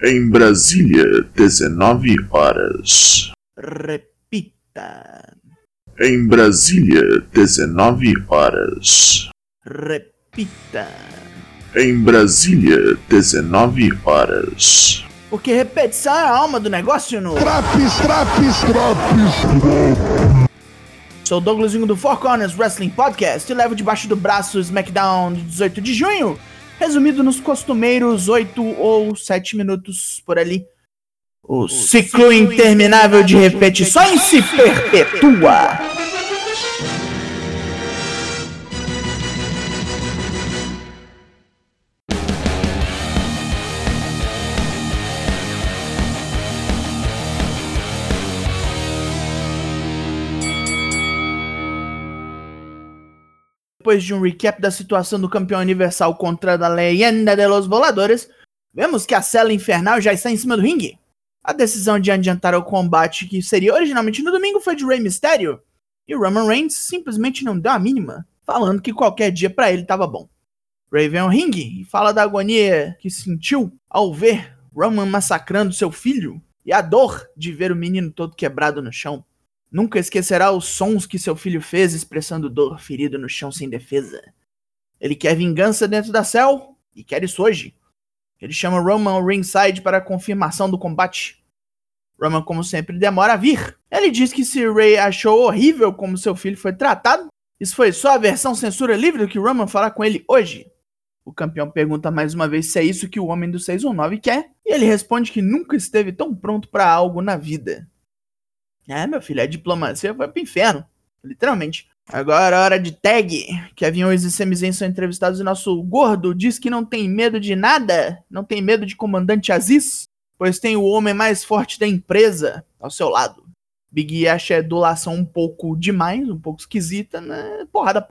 Em Brasília, 19 horas. Repita. Em Brasília, 19 horas. Repita. Em Brasília, 19 horas. Porque repetição é a alma do negócio, no... Traps. Sou o Douglasinho do Four Corners Wrestling Podcast e levo debaixo do braço o SmackDown de 18 de junho, resumido nos costumeiros 8 ou 7 minutos por ali. O ciclo interminável de repetições se perpetua. Depois de um recap da situação do campeão universal contra a Leyenda de los Voladores, vemos que a cela infernal já está em cima do ringue. A decisão de adiantar o combate, que seria originalmente no domingo, foi de Rey Mysterio, e Roman Reigns simplesmente não deu a mínima, falando que qualquer dia pra ele tava bom. Rey vem ao ringue e fala da agonia que sentiu ao ver Roman massacrando seu filho, e a dor de ver o menino todo quebrado no chão. Nunca esquecerá os sons que seu filho fez expressando dor, ferido no chão sem defesa. Ele quer vingança dentro da cell e quer isso hoje. Ele chama Roman ao ringside para a confirmação do combate. Roman, como sempre, demora a vir. Ele diz que se Rey achou horrível como seu filho foi tratado, isso foi só a versão censura livre do que Roman fará com ele hoje. O campeão pergunta mais uma vez se é isso que o homem do 619 quer, e ele responde que nunca esteve tão pronto para algo na vida. É, meu filho, a diplomacia foi pro inferno. Literalmente. Agora é hora de tag. Kevin Owens e Sami Zayn são entrevistados e nosso gordo diz que não tem medo de nada. Não tem medo de Comandante Aziz, pois tem o homem mais forte da empresa ao seu lado. Big E acha a adulação um pouco demais, um pouco esquisita, né? Porrada.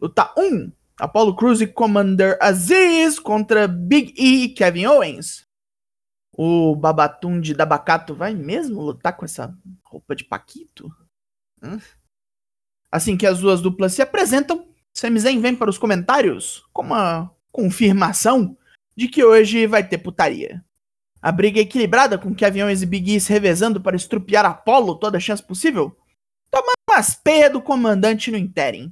Luta 1. Apollo Crews e Commander Aziz contra Big E e Kevin Owens. O Babatum de Dabacato vai mesmo lutar com essa roupa de Paquito? Assim que as duas duplas se apresentam, Sami Zayn vem para os comentários com uma confirmação de que hoje vai ter putaria. A briga é equilibrada, com Kevin Owens e Big E se revezando para estrupiar Apollo toda a chance possível, tomando umas peias do comandante no interim.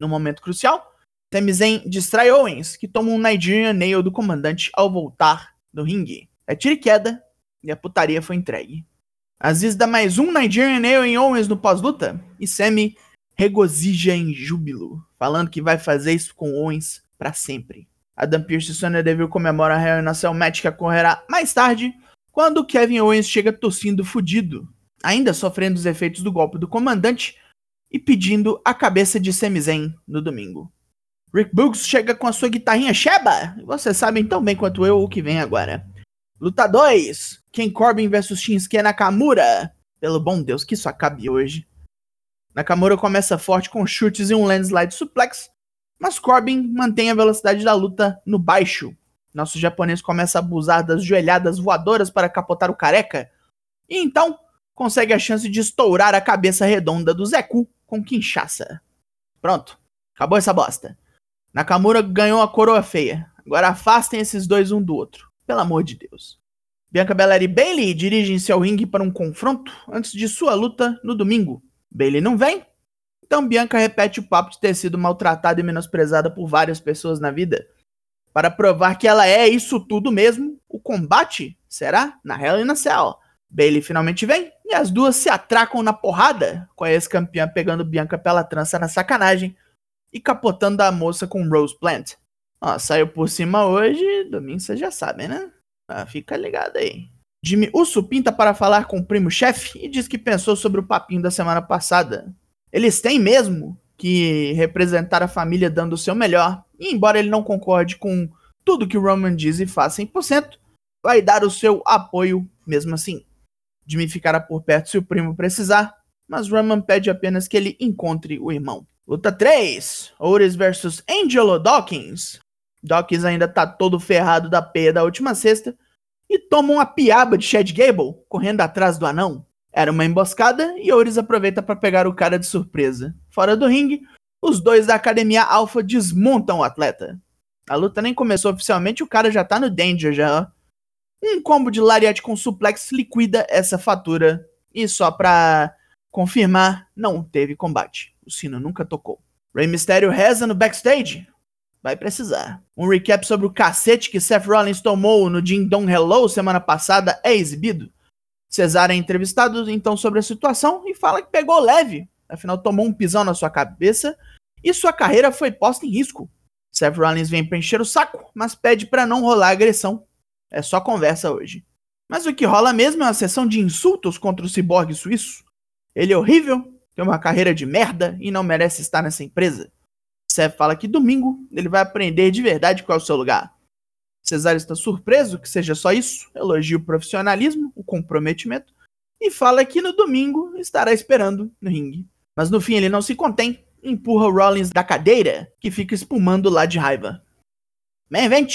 No momento crucial, Sami Zayn distrai Owens, que toma um Nigerian Nail do comandante ao voltar do ringue. É tiro e queda, e a putaria foi entregue. Aziz dá mais um Nigerian Nail em Owens no pós-luta, e Sami regozija em júbilo, falando que vai fazer isso com Owens pra sempre. Adam Pearce e Sonia Deville comemoram a Hell in a Cell match que ocorrerá mais tarde, quando Kevin Owens chega tossindo fudido, ainda sofrendo os efeitos do golpe do comandante, e pedindo a cabeça de Sami Zayn no domingo. Rick Brooks chega com a sua guitarrinha Sheba, e vocês sabem tão bem quanto eu o que vem agora. Luta 2, Ken Corbin vs Shinsuke Nakamura. Pelo bom Deus, que isso acabe hoje. Nakamura começa forte com chutes e um landslide suplex, mas Corbin mantém a velocidade da luta no baixo. Nosso japonês começa a abusar das joelhadas voadoras para capotar o careca, e então consegue a chance de estourar a cabeça redonda do Zeku com Kinshasa. Pronto, acabou essa bosta. Nakamura ganhou a coroa feia, agora afastem esses dois um do outro. Pelo amor de Deus. Bianca Belair e Bailey dirigem-se ao ringue para um confronto antes de sua luta no domingo. Bailey não vem, então Bianca repete o papo de ter sido maltratada e menosprezada por várias pessoas na vida. Para provar que ela é isso tudo mesmo, o combate será na Hell in a Cell. Bailey finalmente vem e as duas se atracam na porrada, com a ex-campeã pegando Bianca pela trança na sacanagem e capotando a moça com Rose Plant. Ó, saiu por cima hoje, domingo vocês já sabem, né? Ah, fica ligado aí. Jimmy Uso pinta para falar com o primo-chefe e diz que pensou sobre o papinho da semana passada. Eles têm mesmo que representar a família dando o seu melhor, e embora ele não concorde com tudo que o Roman diz e faz 100%, vai dar o seu apoio mesmo assim. Jimmy ficará por perto se o primo precisar, mas Roman pede apenas que ele encontre o irmão. Luta 3, Owens vs Angelo Dawkins. Dawkins ainda tá todo ferrado da peia da última sexta e toma uma piaba de Chad Gable, correndo atrás do anão. Era uma emboscada e Owens aproveita para pegar o cara de surpresa. Fora do ringue, os dois da Academia Alpha desmontam o atleta. A luta nem começou oficialmente e o cara já tá no danger já. Um combo de lariat com suplex liquida essa fatura. E só pra confirmar, não teve combate. O sino nunca tocou. Rey Mysterio reza no backstage? Vai precisar. Um recap sobre o cacete que Seth Rollins tomou no Ding Dong Hello semana passada é exibido. Cesaro é entrevistado então sobre a situação e fala que pegou leve. Afinal, tomou um pisão na sua cabeça e sua carreira foi posta em risco. Seth Rollins vem preencher o saco, mas pede pra não rolar agressão. É só conversa hoje. Mas o que rola mesmo é uma sessão de insultos contra o ciborgue suíço. Ele é horrível, tem uma carreira de merda e não merece estar nessa empresa. Seth fala que domingo ele vai aprender de verdade qual é o seu lugar. Cesaro está surpreso que seja só isso, elogia o profissionalismo, o comprometimento, e fala que no domingo estará esperando no ringue. Mas no fim ele não se contém, empurra o Rollins da cadeira, que fica espumando lá de raiva. Main Event,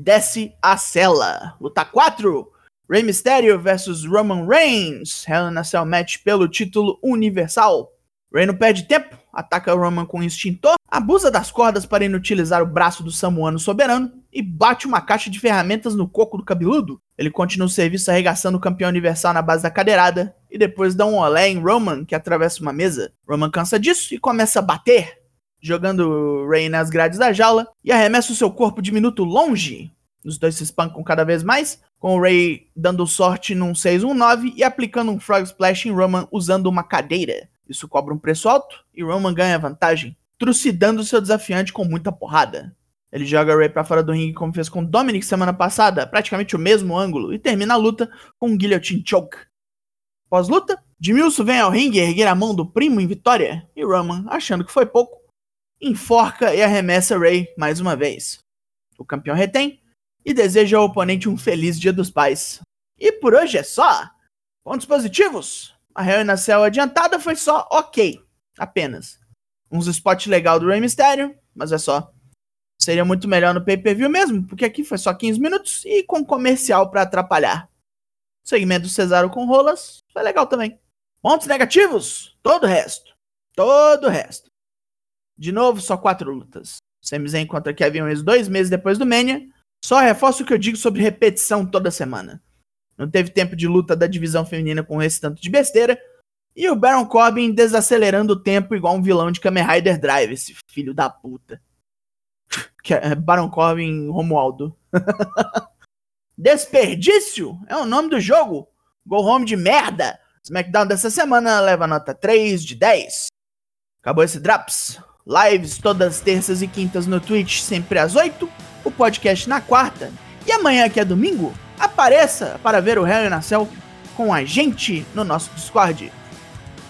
desce a cela. Luta 4, Rey Mysterio vs Roman Reigns, Hell in a Cell match pelo título universal. Rey não perde tempo, ataca Roman com um extintor, abusa das cordas para inutilizar o braço do samuano soberano e bate uma caixa de ferramentas no coco do cabeludo. Ele continua o serviço arregaçando o campeão universal na base da cadeirada e depois dá um olé em Roman, que atravessa uma mesa. Roman cansa disso e começa a bater, jogando Rey nas grades da jaula e arremessa o seu corpo diminuto longe. Os dois se espancam cada vez mais, com o Rey dando sorte num 619 e aplicando um Frog Splash em Roman usando uma cadeira. Isso cobra um preço alto e Roman ganha vantagem, trucidando seu desafiante com muita porrada. Ele joga Rey pra fora do ringue como fez com Dominic semana passada, praticamente o mesmo ângulo, e termina a luta com um guillotine choke. Pós-luta, Jimmy Uso vem ao ringue erguer a mão do primo em vitória, e Roman, achando que foi pouco, enforca e arremessa Rey mais uma vez. O campeão retém e deseja ao oponente um feliz Dia dos Pais. E por hoje é só. Pontos positivos? A Hell in a Cell adiantada foi só ok, apenas. Uns spots legais do Rey Mysterio, mas é só. Seria muito melhor no pay-per-view mesmo, porque aqui foi só 15 minutos e com comercial pra atrapalhar. O segmento do Cesaro com rolas foi legal também. Pontos negativos? Todo o resto. De novo, só 4 lutas. Sami Zayn contra Kevin Owens 2 meses depois do Mania. Só reforço o que eu digo sobre repetição toda semana. Não teve tempo de luta da divisão feminina com esse tanto de besteira. E o Baron Corbin desacelerando o tempo igual um vilão de Kamen Rider Drive, esse filho da puta. Baron Corbin Romualdo. Desperdício é o nome do jogo. Go home de merda. SmackDown dessa semana leva nota 3 de 10. Acabou esse Drops. Lives todas terças e quintas no Twitch, sempre às 8. O podcast na quarta. E amanhã, que é domingo, apareça para ver o Hell in a Cell com a gente no nosso Discord.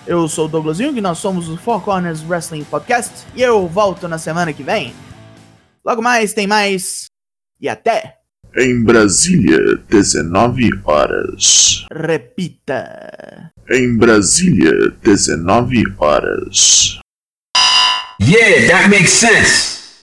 Eu sou o Douglas Jung, nós somos o Four Corners Wrestling Podcast e eu volto na semana que vem. Logo mais, tem mais e até! Em Brasília, 19 horas. Repita. Em Brasília, 19 horas. Yeah, that makes sense!